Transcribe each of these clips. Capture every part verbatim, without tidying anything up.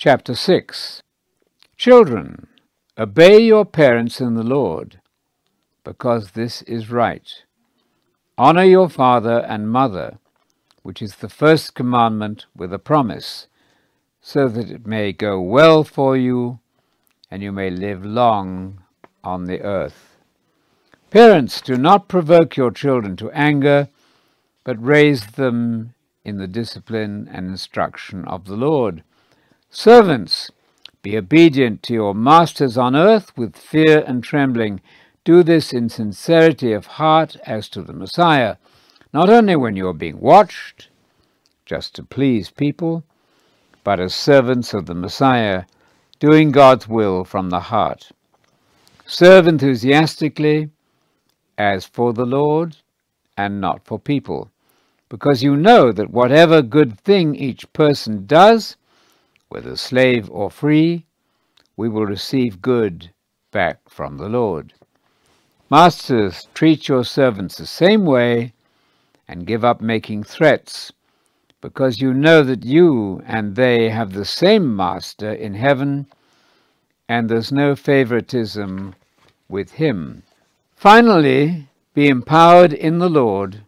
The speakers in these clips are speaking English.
Chapter six. Children, obey your parents in the Lord, because this is right. Honor your father and mother, which is the first commandment with a promise, so that it may go well for you and you may live long on the earth. Parents, do not provoke your children to anger, but raise them in the discipline and instruction of the Lord. Servants, be obedient to your masters on earth with fear and trembling. Do this in sincerity of heart as to the Messiah, not only when you are being watched, just to please people, but as servants of the Messiah, doing God's will from the heart. Serve enthusiastically, as for the Lord and not for people, because you know that whatever good thing each person does, whether slave or free, we will receive good back from the Lord. Masters, treat your servants the same way and give up making threats, because you know that you and they have the same master in heaven, and there's no favoritism with him. Finally, be empowered in the Lord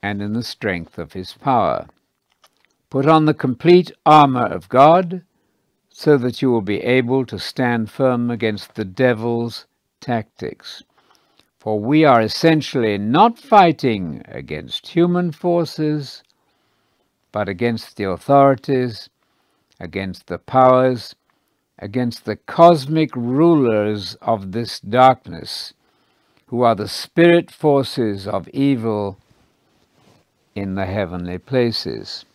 and in the strength of his power. Put on the complete armor of God, so that you will be able to stand firm against the devil's tactics. For we are essentially not fighting against human forces, but against the authorities, against the powers, against the cosmic rulers of this darkness, who are the spirit forces of evil in the heavenly places.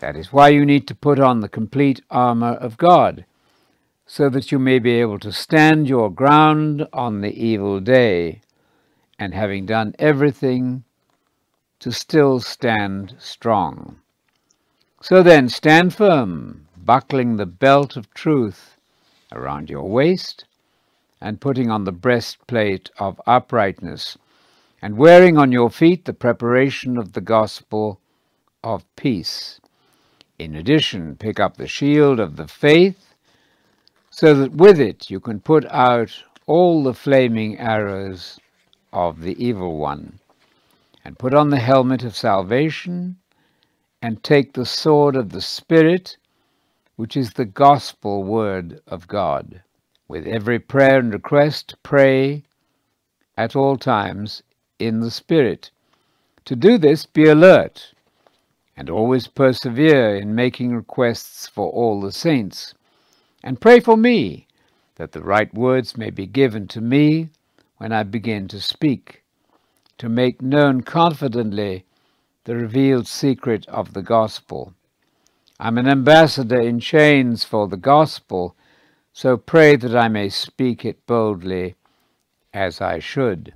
That is why you need to put on the complete armor of God, so that you may be able to stand your ground on the evil day, and having done everything, to still stand strong. So then, stand firm, buckling the belt of truth around your waist, and putting on the breastplate of uprightness, and wearing on your feet the preparation of the gospel of peace. In addition, pick up the shield of the faith, so that with it you can put out all the flaming arrows of the evil one, and put on the helmet of salvation, and take the sword of the Spirit, which is the gospel word of God. With every prayer and request, pray at all times in the Spirit. To do this, be alert, and always persevere in making requests for all the saints. And pray for me, that the right words may be given to me when I begin to speak, to make known confidently the revealed secret of the gospel. I'm an ambassador in chains for the gospel, so pray that I may speak it boldly as I should,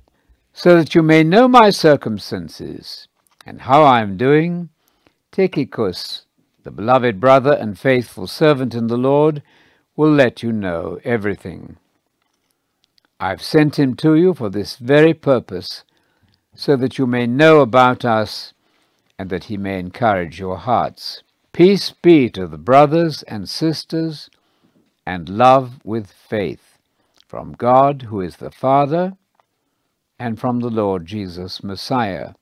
so that you may know my circumstances and how I am doing. Tychicus, the beloved brother and faithful servant in the Lord, will let you know everything. I've sent him to you for this very purpose, so that you may know about us and that he may encourage your hearts. Peace be to the brothers and sisters, and love with faith, from God who is the Father, and from the Lord Jesus Messiah.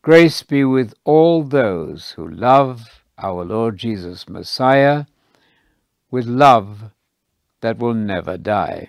Grace be with all those who love our Lord Jesus Messiah with love that will never die.